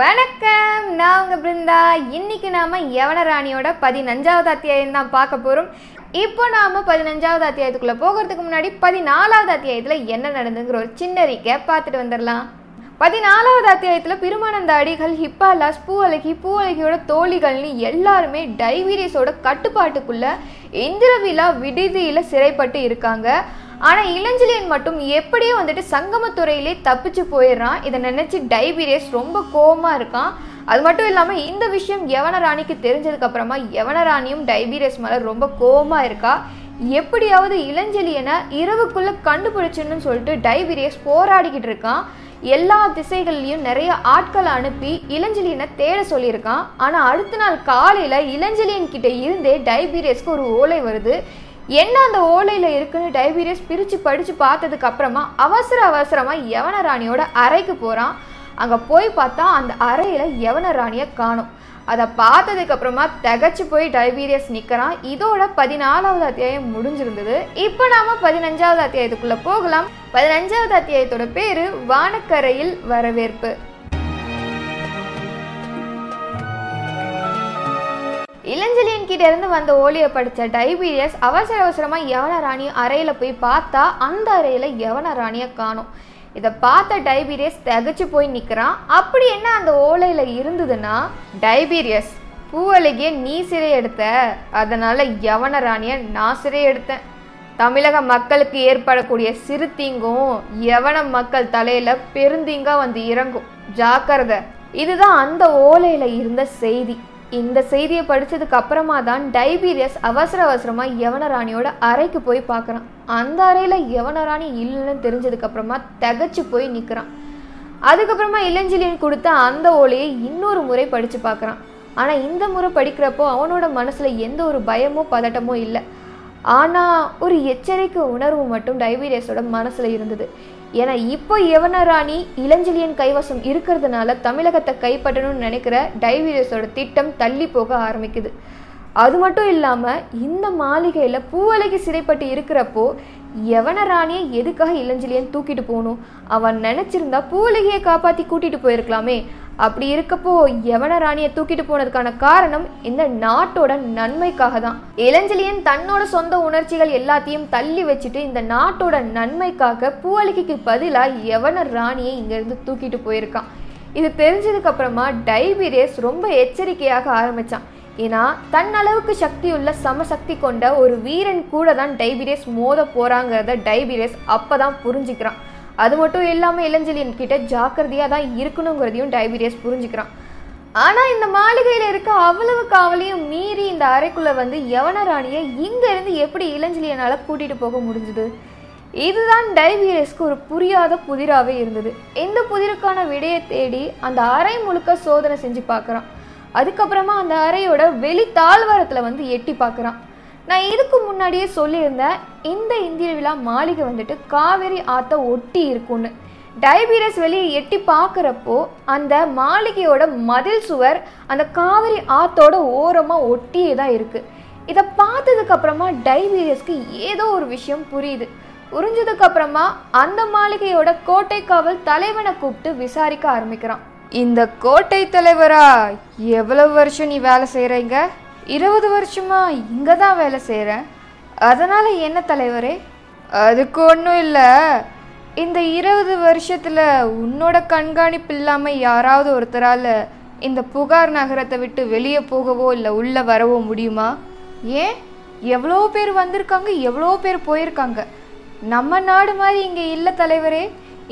வணக்கம், நான் உங்கள் பிருந்தா. இன்றைக்கி நாம் யவனராணியோட 15வது அத்தியாயம் தான் பார்க்க போகிறோம். இப்போ நாம் 15வது அத்தியாயத்துக்குள்ளே போகிறதுக்கு முன்னாடி 14வது அத்தியாயத்தில் என்ன நடந்துங்கிற ஒரு சின்ன ரீகேப் பார்த்துட்டு வந்துடலாம். 14வது அத்தியாயத்தில் பிருமானந்த அடிகள், ஹிப்பாலாஸ், பூவழகி, பூவழகியோட தோழிகள்னு எல்லாருமே டைவீரியஸோட கட்டுப்பாட்டுக்குள்ளே இந்திரவிழா விடுதியில் சிறைப்பட்டு இருக்காங்க. ஆனால் இளஞ்சலியன் மட்டும் எப்படியோ வந்துட்டு சங்கமத்துறையிலே தப்பிச்சு போயிடுறான். இதை நினச்சி டைவீரியஸ் ரொம்ப கோபமாக இருக்கான். அது மட்டும் இல்லாமல் இந்த விஷயம் யவனராணிக்கு தெரிஞ்சதுக்கப்புறமா யவனராணியும் டைவீரியஸ் மேலே ரொம்ப கோபமாக இருக்கா. எப்படியாவது இளஞ்சலியனை இரவுக்குள்ளே கண்டுபிடிச்சிடணும்னு சொல்லிட்டு டைவீரியஸ் போராடிக்கிட்டு இருக்கான். எல்லா திசைகள்லையும் நிறைய ஆட்களை அனுப்பி இளஞ்சலியனை தேட சொல்லியிருக்கான். ஆனால் அடுத்த நாள் காலையில் இளஞ்சலியன்கிட்ட இருந்தே டைவீரியஸ்க்கு ஒரு ஓலை வருது. என்ன அந்த ஓலையில் இருக்குன்னு டைவீரியஸ் பிரித்து படித்து பார்த்ததுக்கு அப்புறமா அவசரமாக யவனராணியோட அறைக்கு போகிறான். அங்கே போய் பார்த்தா அந்த அறையில் யவனராணியை காணும். அதை பார்த்ததுக்கப்புறமா திகச்சு போய் டைவீரியஸ் நிற்கிறான். இதோட 14வது அத்தியாயம் முடிஞ்சிருந்தது. இப்போ நாம் 15வது அத்தியாயத்துக்குள்ளே போகலாம். 15வது அத்தியாயத்தோட பேர் வானக்கரையில் வரவேற்பு. இளஞ்சலியன் கிட்ட இருந்து வந்த ஓலியை படித்த டைவீரியஸ் அவசரமாக யவனராணி அறையில் போய் பார்த்தா அந்த அறையில் யவனராணியை காணும். இதை பார்த்த டைவீரியஸ் திகச்சு போய் நிற்கிறான். அப்படி என்ன அந்த ஓலையில் இருந்ததுன்னா, டைவீரியஸ், பூவழகியை நீ சிறை எடுத்த, அதனால் யவனராணியை நான் சிறை எடுத்தேன். தமிழக மக்களுக்கு ஏற்படக்கூடிய சிறு தீங்கும் யவன மக்கள் தலையில் பெருந்தீங்காக வந்து இறங்கும், ஜாக்கிரதை. இதுதான் அந்த ஓலையில் இருந்த செய்தி. இந்த செய்தியை படித்ததுக்கு அப்புறமா தான் டைவீரியஸ் அவசரமாக யவனராணியோட அறைக்கு போய் பார்க்குறான். அந்த அறையில் யவனராணி இல்லைன்னு தெரிஞ்சதுக்கப்புறமா திகச்சு போய் நிற்கிறான். அதுக்கப்புறமா இளஞ்சலியன் கொடுத்த அந்த ஓலையை இன்னொரு முறை படித்து பார்க்குறான். ஆனால் இந்த முறை படிக்கிறப்போ அவனோட மனசில் எந்த ஒரு பயமோ பதட்டமோ இல்லை. ஆனால் ஒரு எச்சரிக்கை உணர்வு மட்டும் டைவீரியஸோட மனசில் இருந்தது. ஏன்னா இப்போ யவனராணி இளஞ்சலியன் கைவசம் இருக்கிறதுனால தமிழகத்தை கைப்பற்றணும்னு நினைக்கிற டைவீரியஸோட திட்டம் தள்ளி போக ஆரம்பிக்குது. அது மட்டும் இல்லாமல் இந்த மாளிகையில் பூவலைக்கு சிறைப்பட்டு இருக்கிறப்போ யவனராணியை எதுக்காக இளஞ்சலியன் தூக்கிட்டு போகணும்? அவன் நினச்சிருந்தா பூவலையை காப்பாற்றி கூட்டிகிட்டு போயிருக்கலாமே. அப்படி இருக்கப்போ யவனராணியை தூக்கிட்டு போனதுக்கான காரணம் இந்த நாட்டோட நன்மைக்காக தான். இளஞ்சலியன் தன்னோட சொந்த உணர்ச்சிகள் எல்லாத்தையும் தள்ளி வச்சுட்டு இந்த நாட்டோட நன்மைக்காக பூவலைக்கு பதிலாக யவனராணியை இங்கேருந்து தூக்கிட்டு போயிருக்கான். இது தெரிஞ்சதுக்கப்புறமா டைவீரியஸ் ரொம்ப எச்சரிக்கையாக ஆரம்பித்தான். ஏன்னா தன்னளவுக்கு சக்தியுள்ள சமசக்தி கொண்ட ஒரு வீரன் கூட தான் டைவீரியஸ் மோத போகிறாங்கிறத டைவீரியஸ் அப்போ தான் புரிஞ்சுக்கிறான். அது மட்டும் இல்லாமல் இளஞ்சலியன் கிட்ட ஜாக்கிரதையாக தான் இருக்கணுங்கிறதையும் டைவீரியஸ் புரிஞ்சுக்கிறான். ஆனால் இந்த மாளிகையில் இருக்க அவ்வளவு காவலையும் மீறி இந்த அறைக்குள்ளே வந்து யவனராணியை இங்கேருந்து எப்படி இளஞ்சலியனால் கூட்டிகிட்டு போக முடிஞ்சுது? இதுதான் டைவீரியஸ்க்கு ஒரு புரியாத புதிராகவே இருந்தது. இந்த புதிருக்கான விடையை தேடி அந்த அறை முழுக்க சோதனை செஞ்சு பார்க்குறான். அதுக்கப்புறமா அந்த அறையோட வெளி தாழ்வாரத்தில் வந்து எட்டி பார்க்குறான். நான் இதுக்கு முன்னாடியே சொல்லியிருந்தேன், இந்த இந்திர விழா மாளிகை வந்துட்டு காவேரி ஆற்றை ஒட்டி இருக்குன்னு. டைவீரியஸ் வெளியே எட்டி பார்க்குறப்போ அந்த மாளிகையோட மதில் சுவர் அந்த காவேரி ஆற்றோட ஓரமாக ஒட்டியே தான் இருக்குது. இதை பார்த்ததுக்கப்புறமா டைவீரியஸ்க்கு ஏதோ ஒரு விஷயம் புரியுது. புரிஞ்சதுக்கப்புறமா அந்த மாளிகையோட கோட்டை காவல் தலைவனை கூப்பிட்டு விசாரிக்க ஆரம்பிக்கிறான். இந்த கோட்டை தலைவரா, எவ்வளவு வருஷம் நீ வேலை செய்கிறீங்க? 20 வருஷமா இங்கே தான் வேலை செய்கிறேன். அதனால் என்ன தலைவரே? அதுக்கு ஒன்றும் இல்லை. இந்த 20 வருஷத்தில் உன்னோட கண்காணிப்பு இல்லாமல் யாராவது ஒருத்தரால் இந்த புகார் நகரத்தை விட்டு வெளியே போகவோ இல்லை உள்ளே வரவோ முடியுமா? ஏன்? எவ்வளோ பேர் வந்திருக்காங்க, எவ்வளோ பேர் போயிருக்காங்க. நம்ம நாடு மாதிரி இங்கே இல்லை தலைவரே.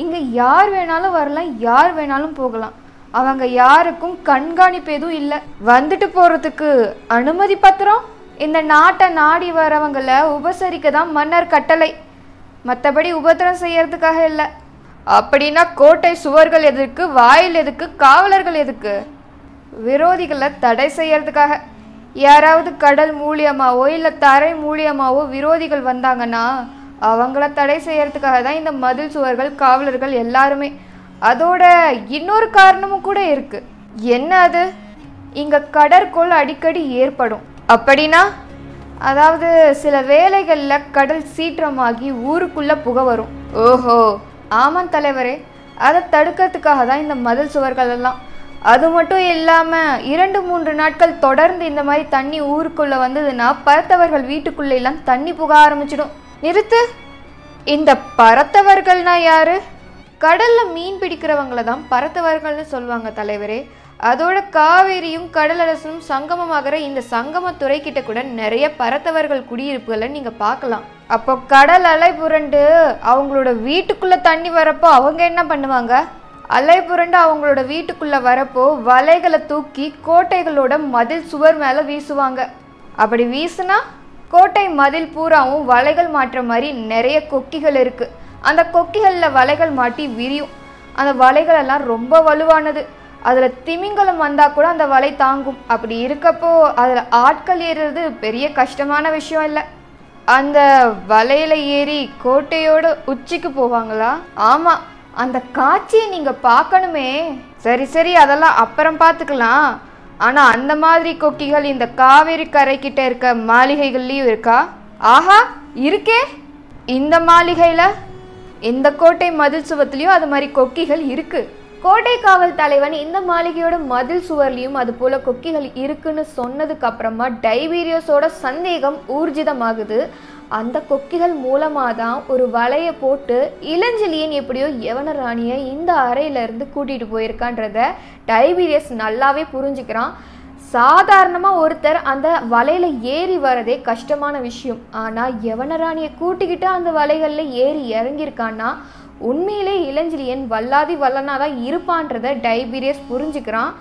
இங்கே யார் வேணாலும் வரலாம், யார் வேணாலும் போகலாம். அவங்க யாருக்கும் கண்காணிப்பு எதுவும் இல்லை. வந்துட்டு போகிறதுக்கு அனுமதி பத்திரம், இந்த நாட்டை நாடி வரவங்களை உபசரிக்க தான் மன்னர் கட்டளை, மற்றபடி உபத்திரம் செய்யறதுக்காக இல்லை. அப்படின்னா கோட்டை சுவர்கள் எதுக்கு, வாயில் எதுக்கு, காவலர்கள் எதுக்கு? விரோதிகளை தடை செய்யறதுக்காக. யாராவது கடல் மூலியமாவோ இல்லை தரை மூலியமாவோ விரோதிகள் வந்தாங்கன்னா அவங்கள தடை செய்யறதுக்காக தான் இந்த மதில் சுவர்கள், காவலர்கள் எல்லாருமே. அதோட இன்னொரு காரணமும் கூட இருக்கு. என்ன அது? இங்க கடற்கோள் அடிக்கடி ஏற்படும். அப்படின்னா? அதாவது சில வேளைகளில் கடல் சீற்றமாகி ஊருக்குள்ள புக வரும். ஓஹோ, ஆமாம் தலைவரே. அதை தடுக்கிறதுக்காக தான் இந்த மதில் சுவர்கள் எல்லாம். அது மட்டும் இல்லாமல் 2-3 நாட்கள் தொடர்ந்து இந்த மாதிரி தண்ணி ஊருக்குள்ளே வந்ததுன்னா பரத்தவர்கள் வீட்டுக்குள்ளே எல்லாம் தண்ணி புக ஆரம்பிச்சிடும். நிறுத்து, இந்த பரத்தவர்கள்னா யாரு? கடலில் மீன் பிடிக்கிறவங்கள தான் பரத்தவர்கள்னு சொல்லுவாங்க தலைவரே. அதோட காவேரியும் கடலரசும் சங்கமமாகிற இந்த சங்கமத்துறை கிட்ட கூட நிறைய பரத்தவர்கள் குடியிருப்புகளை நீங்கள் பார்க்கலாம். அப்போ கடல் அலை புரண்டு அவங்களோட வீட்டுக்குள்ளே தண்ணி வரப்போ அவங்க என்ன பண்ணுவாங்க? அலை புரண்டு அவங்களோட வீட்டுக்குள்ளே வரப்போ வலைகளை தூக்கி கோட்டைகளோட மதில் சுவர் மேலே வீசுவாங்க. அப்படி வீசுனா கோட்டை மதில் பூராவும் வலைகள் மாட்டுற மாதிரி நிறைய கொக்கிகள் இருக்குது. அந்த கொக்கிகளில் வலைகள் மாட்டி விரியும். அந்த வலைகளெல்லாம் ரொம்ப வலுவானது. அதில் திமிங்கலம் வந்தால் கூட அந்த வலை தாங்கும். அப்படி இருக்கப்போ அதில் ஆட்கள் ஏறுறது பெரிய கஷ்டமான விஷயம் இல்லை. அந்த வலையில் ஏறி கோட்டையோட உச்சிக்கு போவாங்களா? ஆமாம், அந்த காட்சியை நீங்கள் பார்க்கணுமே. சரி சரி, அதெல்லாம் அப்புறம் பார்த்துக்கலாம். ஆனால் அந்த மாதிரி கொக்கிகள் இந்த காவேரி கரைக்கிட்ட இருக்க மாளிகைகள்லேயும் இருக்கா? ஆஹா, இருக்கே. இந்த மாளிகையில், இந்த கோட்டை மதில் சுவத்துலேயும் அது மாதிரி கொக்கிகள் இருக்குது. கோட்டை காவல் தலைவன் இந்த மாளிகையோட மதில் சுவர்லையும் அது போல கொக்கிகள் இருக்குன்னு சொன்னதுக்கு அப்புறமா டைபீரியஸோட சந்தேகம் ஊர்ஜிதமாகுது. அந்த கொக்கிகள் மூலமாக தான் ஒரு வலையை போட்டு இளஞ்செழியன் எப்படியோ யவன ராணியை இந்த அறையிலேருந்து கூட்டிகிட்டு போயிருக்கான்றத டைபீரியஸ் நல்லாவே புரிஞ்சுக்கிறான். சாதாரணமாக ஒருத்தர் அந்த வலையில் ஏறி வரதே கஷ்டமான விஷயம். ஆனால் யவன ராணியை கூட்டிக்கிட்டு அந்த வலைகளில் ஏறி இறங்கியிருக்கான்னா உண்மையிலே இளஞ்சிலியன் வல்லாதி வல்லனாதான் இருப்பான்றதை டைபீரியஸ் புரிஞ்சுக்கிறான்.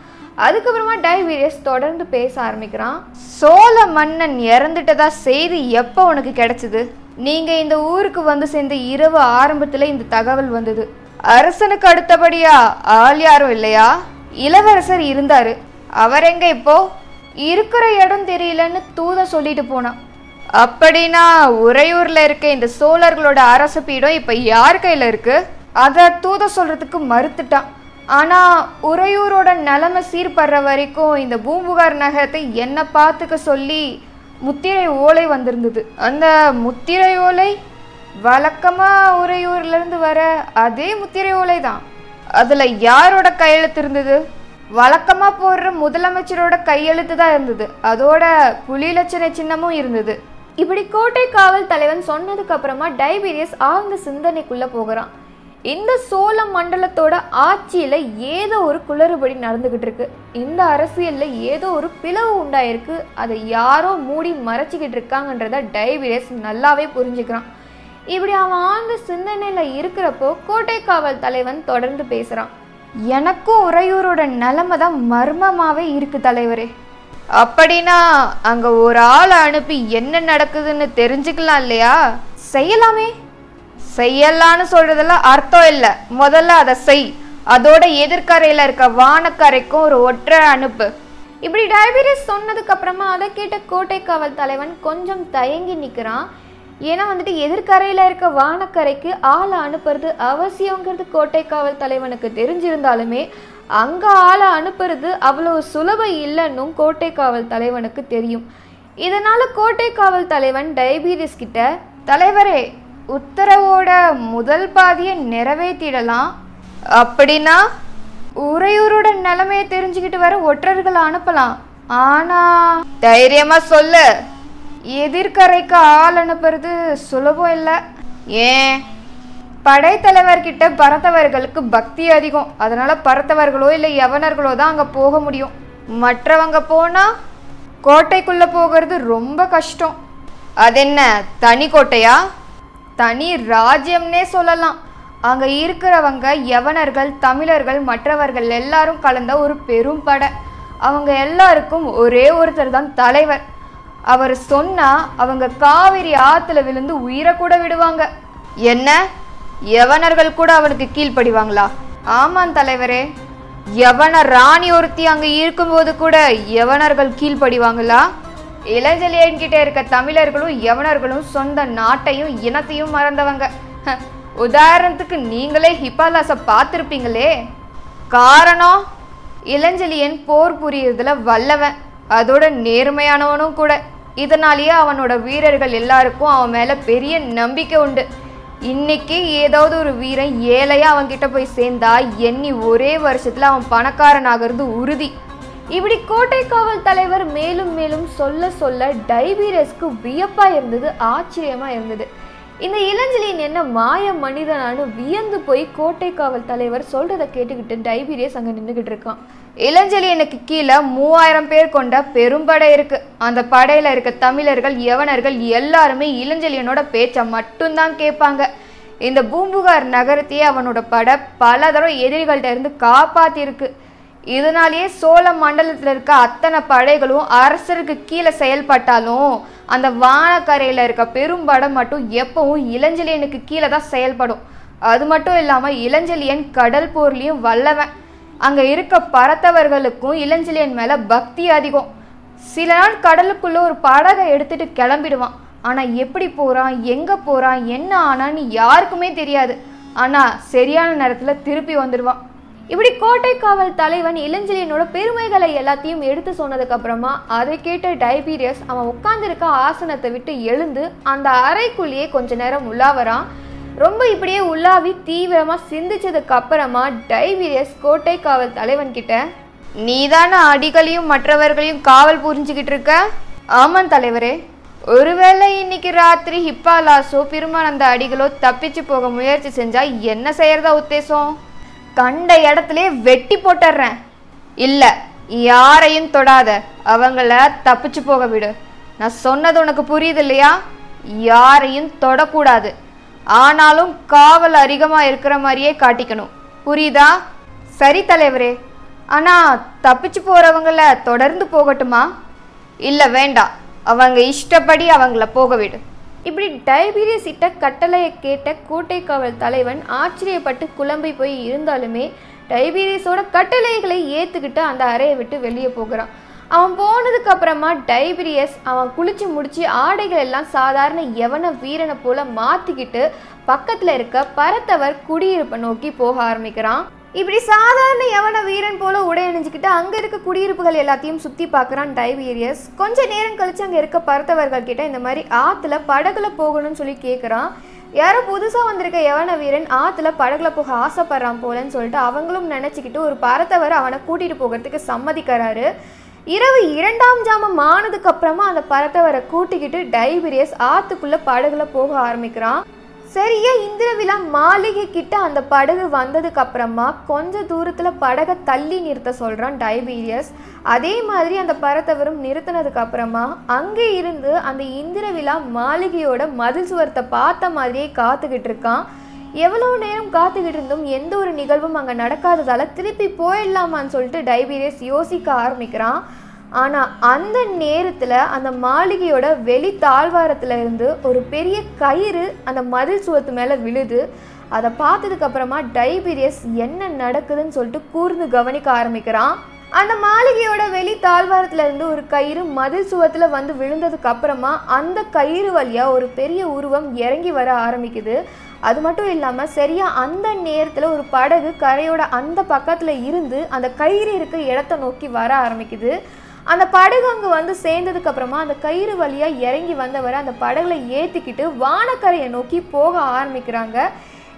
அதுக்கப்புறமா டைபீரியஸ் தொடர்ந்து பேச ஆரம்பிக்கிறான். சோழ மன்னன் இறந்துட்டதா செய்தி எப்போ உனக்கு கிடைச்சது? நீங்கள் இந்த ஊருக்கு வந்து சேர்ந்த இரவு ஆரம்பத்தில் இந்த தகவல் வந்தது. அரசனுக்கு அடுத்தபடியா ஆள் யாரும் இல்லையா? இளவரசர் இருந்தார். அவர் எங்கே இப்போ? இருக்கிற இடம் தெரியலன்னு தூதன் சொல்லிட்டு போனான். அப்படின்னா உறையூரில் இருக்க இந்த சோழர்களோட அரசு பீடம் இப்போ யார் கையில் இருக்குது? அதை தூத சொல்கிறதுக்கு மறுத்துட்டான். ஆனால் உறையூரோட நிலைமை சீர்படுற வரைக்கும் இந்த பூம்புகார் நகரத்தை என்னை பார்த்துக்க சொல்லி முத்திரை ஓலை வந்திருந்தது. அந்த முத்திரை ஓலை வழக்கமாக உறையூர்லேருந்து வர அதே முத்திரை ஓலை தான். அதில் யாரோட கையெழுத்து இருந்தது? வழக்கமாக போடுற முதலமைச்சரோட கையெழுத்து தான் இருந்தது. அதோட புலிலட்சண சின்னமும் இருந்தது. இப்படி கோட்டை காவல் தலைவன் சொன்னதுக்கு அப்புறமா டைபீரியஸ் ஆழ்ந்த சிந்தனைக்குள்ளே போகிறான். இந்த சோழ மண்டலத்தோட ஆட்சியில் ஏதோ ஒரு குளறுபடி நடந்துக்கிட்டு இருக்கு. இந்த அரசியலில் ஏதோ ஒரு பிளவு உண்டாயிருக்கு. அதை யாரோ மூடி மறைச்சிக்கிட்டு இருக்காங்கன்றத டைபீரியஸ் நல்லாவே புரிஞ்சுக்கிறான். இப்படி அவன் ஆழ்ந்த சிந்தனையில் இருக்கிறப்போ கோட்டை காவல் தலைவன் தொடர்ந்து பேசுகிறான். எனக்கும் உறையூரோட நிலைமை தான் மர்மமாகவே இருக்குது தலைவரே. அப்படின்னா அங்கே ஒரு ஆளை அனுப்பி என்ன நடக்குதுன்னு தெரிஞ்சுக்கலாம் இல்லையா? செய்யலாமே. செய்யலான்னு சொல்கிறதெல்லாம் அர்த்தம் இல்லை. முதல்ல அதை செய். அதோட எதிர்கரையில் இருக்க வானக்கரைக்கும் ஒரு ஒற்றை அனுப்பு. இப்படி டைபீரியஸ் சொன்னதுக்கப்புறமா அதை கேட்ட கோட்டை காவல் தலைவன் கொஞ்சம் தயங்கி நிற்கிறான். ஏன்னா வந்துட்டு எதிர்கரையில் இருக்க வானக்கரைக்கு ஆளை அனுப்புறது அவசியங்கிறது கோட்டை காவல் தலைவனுக்கு தெரிஞ்சிருந்தாலுமே அங்கே ஆளை அனுப்புறது அவ்வளோ சுலபம் இல்லைன்னு கோட்டை காவல் தலைவனுக்கு தெரியும். இதனால் கோட்டை காவல் தலைவன் டைபீரியஸ் கிட்ட, தலைவரே, உத்தரவோட முதல் பாதியை நிறைவேற்றிடலாம். அப்படின்னா உறையூரோட நிலைமையை தெரிஞ்சுக்கிட்டு வர ஒற்றர்களை அனுப்பலாம். ஆனால் தைரியமாக சொல்லு, எதிர்கரைக்கு ஆள் அனுப்புறது சுலபம் இல்லை. ஏன்? படைத்தலைவர்கிட்ட பரத்தவர்களுக்கு பக்தி அதிகம். அதனால பரத்தவர்களோ இல்லை யவனர்களோ தான் அங்கே போக முடியும். மற்றவங்க போனால் கோட்டைக்குள்ளே போகிறது ரொம்ப கஷ்டம். அது என்ன தனி கோட்டையா? தனி ராஜ்யம்னே சொல்லலாம். அங்கே இருக்கிறவங்க யவனர்கள், தமிழர்கள், மற்றவர்கள் எல்லாரும் கலந்த ஒரு பெரும் படை. அவங்க எல்லாருக்கும் ஒரே ஒருத்தர் தான் தலைவர். அவர் சொன்னா அவங்க காவிரி ஆத்துல விழுந்து உயிரை கூட விடுவாங்க. என்ன, யவனர்கள் கூட அவனுக்கு கீழ்ப்படிவாங்களா? ஆமாம் தலைவரே. யவன ராணி ஒருத்தி அங்க இருக்கும்போது கூட யவனர்கள் கீழ்ப்படிவாங்களா? இளஞ்சலியன் கிட்ட இருக்க தமிழர்களும் யவனர்களும் சொந்த நாட்டையும் இனத்தையும் மறந்தவங்க. உதாரணத்துக்கு நீங்களே ஹிபாலாச பார்த்துருப்பீங்களே. காரணம், இளஞ்சலியன் போர் புரியறதுல வல்லவன், அதோட நேர்மையானவனும் கூட. இதனாலேயே அவனோட வீரர்கள் எல்லாருக்கும் அவன் மேலே பெரிய நம்பிக்கை உண்டு. இன்னைக்கு ஏதாவது ஒரு வீரன் ஏழையாக அவன்கிட்ட போய் சேர்ந்தா எண்ணி ஒரே வருஷத்தில் அவன் பணக்காரனாகிறது உறுதி. இப்படி கோட்டை காவல் தலைவர் மேலும் மேலும் சொல்ல சொல்ல டைபீரியஸ்க்கு வியப்பாக இருந்தது, ஆச்சரியமாக இருந்தது. இந்த இளஞ்சலின் என்ன மாய மனிதனானு வியந்து போய் கோட்டை காவல் தலைவர் சொல்றதை கேட்டுக்கிட்டு டைபீரியஸ் அங்கே நின்றுக்கிட்டு இருக்கான். இளஞ்சலியனுக்கு கீழே 3000 பேர் கொண்ட பெரும்படை இருக்கு. அந்த படையில இருக்க தமிழர்கள், யவனர்கள் எல்லாருமே இளஞ்சலியனோட பேச்சை மட்டும்தான் கேட்பாங்க. இந்த பூம்புகார் நகரத்தையே அவனோட படை பல தடவை எதிரிகள்கிட்ட இருந்து காப்பாத்திருக்கு. இதனாலேயே சோழ மண்டலத்தில் இருக்க அத்தனை படைகளும் அரசருக்கு கீழே செயல்பட்டாலும் அந்த வானக்கரையில் இருக்க பெரும்படம் மட்டும் எப்பவும் இளஞ்சலியனுக்கு கீழே தான் செயல்படும். அது மட்டும் இல்லாமல் இளஞ்சலியன் கடல் போர்லையும் வல்லவன். அங்கே இருக்க பரத்தவர்களுக்கும் இளஞ்சலியன் மேலே பக்தி அதிகம். சில நாள் கடலுக்குள்ளே ஒரு படகை எடுத்துட்டு கிளம்பிடுவான். ஆனால் எப்படி போகிறான், எங்கே போகிறான், என்ன ஆனான்னு யாருக்குமே தெரியாது. ஆனால் சரியான நேரத்தில் திருப்பி வந்துடுவான். இப்படி கோட்டை காவல் தலைவன் இளஞ்சலியனோட பெருமைகளை எல்லாத்தையும் எடுத்து சொன்னதுக்கப்புறமா அதை கேட்ட டைபீரியஸ் அவன் உட்கார்ந்துருக்க ஆசனத்தை விட்டு எழுந்து அந்த அறைக்குள்ளேயே கொஞ்ச நேரம் உள்ளாவறான். ரொம்ப இப்படியே உள்ளாவி தீவிரமாக சிந்திச்சதுக்கு அப்புறமா டைபீரியஸ் கோட்டை காவல் தலைவன் கிட்ட, நீதான அடிகளையும் மற்றவர்களையும் காவல் புரிஞ்சுக்கிட்டு இருக்க? ஆமான் தலைவரே. ஒருவேளை இன்னைக்கு ராத்திரி ஹிப்பாலாசோ பெருமானந்த அடிகளோ தப்பிச்சு போக முயற்சி செஞ்சா என்ன செய்யறதா உத்தேசம்? கண்ட இடத்துல வெட்டி போட்டுறேன். இல்லை, யாரையும் தொடாத, அவங்கள தப்பிச்சு போக விடு. நான் சொன்னது உனக்கு புரியுது இல்லையா? யாரையும் தொடக்கூடாது, ஆனாலும் காவல் அதிகமாக இருக்கிற மாதிரியே காட்டிக்கணும், புரியுதா? சரி தலைவரே. ஆனால் தப்பிச்சு போகிறவங்கள தொடர்ந்து போகட்டுமா? இல்லை வேண்டாம், அவங்க இஷ்டப்படி அவங்கள போக விடு. இப்படி டைபீரியஸ் இட்ட கட்டளையை கேட்ட கோட்டை காவல் தலைவன் ஆச்சரியப்பட்டு குழம்பி போய் இருந்தாலுமே டைபீரியஸோட கட்டளைகளை ஏற்றுக்கிட்டு அந்த அறையை விட்டு வெளியே போகிறான். அவன் போனதுக்கு அப்புறமா டைபீரியஸ் அவன் குளிச்சு முடிச்சு ஆடைகள் எல்லாம் சாதாரண யவன வீரனை போல மாற்றிக்கிட்டு பக்கத்தில் இருக்க பரத்தவர் குடியிருப்பை நோக்கி போக ஆரம்பிக்கிறான். இப்படி சாதாரண யவன வீரன் போல உடை அணிஞ்சுக்கிட்டு அங்கே இருக்க குடியிருப்புகள் எல்லாத்தையும் சுற்றி பார்க்குறான் டைபீரியஸ். கொஞ்ச நேரம் கழித்து அங்கே இருக்க பரத்தவர்கள் கிட்ட இந்த மாதிரி ஆற்றுல படகுல போகணும்னு சொல்லி கேட்குறான். யாரோ புதுசாக வந்திருக்க யவன வீரன் ஆற்றுல படகுல போக ஆசைப்படுறான் போலன்னு சொல்லிட்டு அவங்களும் நினச்சிக்கிட்டு ஒரு பரத்தவர் அவனை கூட்டிகிட்டு போகிறதுக்கு சம்மதிக்கிறாரு. இரவு 2ஆம் ஜாமம் ஆனதுக்கு அப்புறமா அந்த பரத்தவரை கூட்டிக்கிட்டு டைபீரியஸ் ஆற்றுக்குள்ளே படகுல போக ஆரம்பிக்கிறான். சரியா இந்திரவிழா மாளிகை கிட்ட அந்த படகு வந்ததுக்கு அப்புறமா கொஞ்ச தூரத்தில் படகை தள்ளி நிறுத்த சொல்கிறான் டைபீரியஸ். அதே மாதிரி அந்த பரத்தவரும் நிறுத்தினதுக்கு அப்புறமா அங்கே இருந்து அந்த இந்திரவிழா மாளிகையோட மதில் சுவரத்தை பார்த்த மாதிரியே காத்துக்கிட்டு இருக்கான். எவ்வளோ நேரம் காத்துக்கிட்டு இருந்தும் எந்த ஒரு நிகழ்வும் அங்கே நடக்காததால் திருப்பி போயிடலாமான்னு சொல்லிட்டு டைபீரியஸ் யோசிக்க ஆரம்பிக்கிறான். ஆனால் அந்த நேரத்தில் அந்த மாளிகையோட வெளி தாழ்வாரத்தில் இருந்து ஒரு பெரிய கயிறு அந்த மதில் சுவத்து மேலே விழுது. அதை பார்த்ததுக்கப்புறமா டைபீரியஸ் என்ன நடக்குதுன்னு சொல்லிட்டு கூர்ந்து கவனிக்க ஆரம்பிக்கிறான். அந்த மாளிகையோட வெளி தாழ்வாரத்தில் இருந்து ஒரு கயிறு மதில் சுவத்தில் வந்து விழுந்ததுக்கப்புறமா அந்த கயிறு வழியாக ஒரு பெரிய உருவம் இறங்கி வர ஆரம்பிக்குது. அது மட்டும் இல்லாமல் சரியாக அந்த நேரத்தில் ஒரு படகு கரையோட அந்த பக்கத்தில் இருந்து அந்த கயிறு இருக்க இடத்த நோக்கி வர ஆரம்பிக்குது. அந்த படகு அங்கே வந்து சேர்ந்ததுக்கு அப்புறமா அந்த கயிறு வழியாக இறங்கி வந்தவரை அந்த படகுல ஏற்றிக்கிட்டு வானக்கரையை நோக்கி போக ஆரம்பிக்கிறாங்க.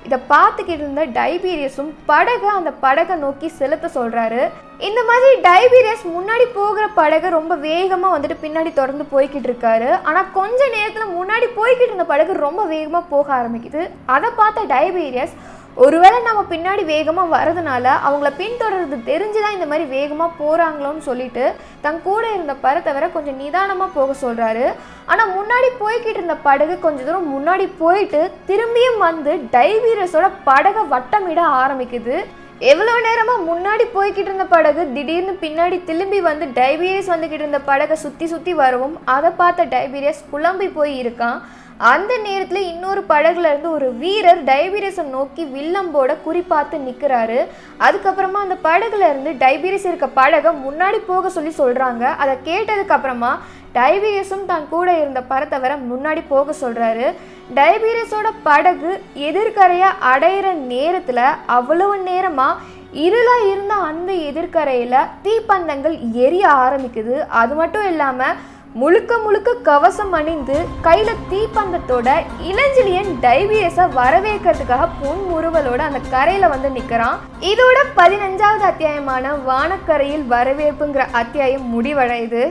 இதை பார்த்துக்கிட்டு இருந்த டைபீரியஸும் படகை அந்த படகை நோக்கி செலுத்த சொல்கிறாரு. இந்த மாதிரி டைபீரியஸ் முன்னாடி போகிற படகை ரொம்ப வேகமாக வந்துட்டு பின்னாடி தொடர்ந்து போய்கிட்டு இருக்காரு. ஆனால் கொஞ்ச நேரத்தில் முன்னாடி போய்கிட்டு இருந்த படகு ரொம்ப வேகமாக போக ஆரம்பிக்குது. அதை பார்த்த டைபீரியஸ், ஒருவேளை நம்ம பின்னாடி வேகமாக வரதுனால அவங்கள பின்தொடர்றது தெரிஞ்சுதான் இந்த மாதிரி வேகமாக போகிறாங்களோன்னு சொல்லிட்டு தன் கூட இருந்த பரத்தவரை கொஞ்சம் நிதானமாக போக சொல்கிறாரு. ஆனால் முன்னாடி போய்கிட்டு இருந்த படகு கொஞ்சம் தூரம் முன்னாடி போயிட்டு திரும்பியும் வந்து டைபீரியஸோட படகை வட்டமிட ஆரம்பிக்குது. எவ்வளோ நேரமாக முன்னாடி போய்கிட்டு இருந்த படகு திடீர்னு பின்னாடி திரும்பி வந்து டைபீரியஸ் வந்துக்கிட்டு இருந்த படகை சுற்றி சுற்றி வரவும் அதை பார்த்த டைபீரியஸ் குழம்பி போய் இருக்கான். அந்த நேரத்தில் இன்னொரு படகுலேருந்து ஒரு வீரர் டைபீரியஸை நோக்கி வில்லம்போட குறிப்பாத்து நிற்கிறாரு. அதுக்கப்புறமா அந்த படகுலேருந்து டைபீரியஸ் இருக்க படகை முன்னாடி போக சொல்லி சொல்கிறாங்க. அதை கேட்டதுக்கப்புறமா டைபீரியஸும் தான் கூட இருந்த பரத்தவரை முன்னாடி போக சொல்கிறாரு. டைபீரியஸோட படகு எதிர்கரையாக அடையிற நேரத்தில் அவ்வளவு நேரமாக இருளாக இருந்த அந்த எதிர்கரையில் தீப்பந்தங்கள் எரிய ஆரம்பிக்குது. அது மட்டும் இல்லாமல் முழுக்க முழுக்க கவசம் அணிந்து கையில தீப்பந்தத்தோட இளஞ்சிலியன் டைவியஸை வரவேற்கிறதுக்காக பொன்முறுவலோட அந்த கரையில வந்து நிக்கிறான். இதோட 15வது அத்தியாயமான வானக்கரையில் வரவேற்புங்கிற அத்தியாயம் முடிவடையுது.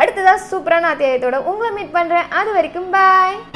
அடுத்ததா சூப்பரான அத்தியாயத்தோட உங்களை மீட் பண்றேன். அது வரைக்கும் பாய்.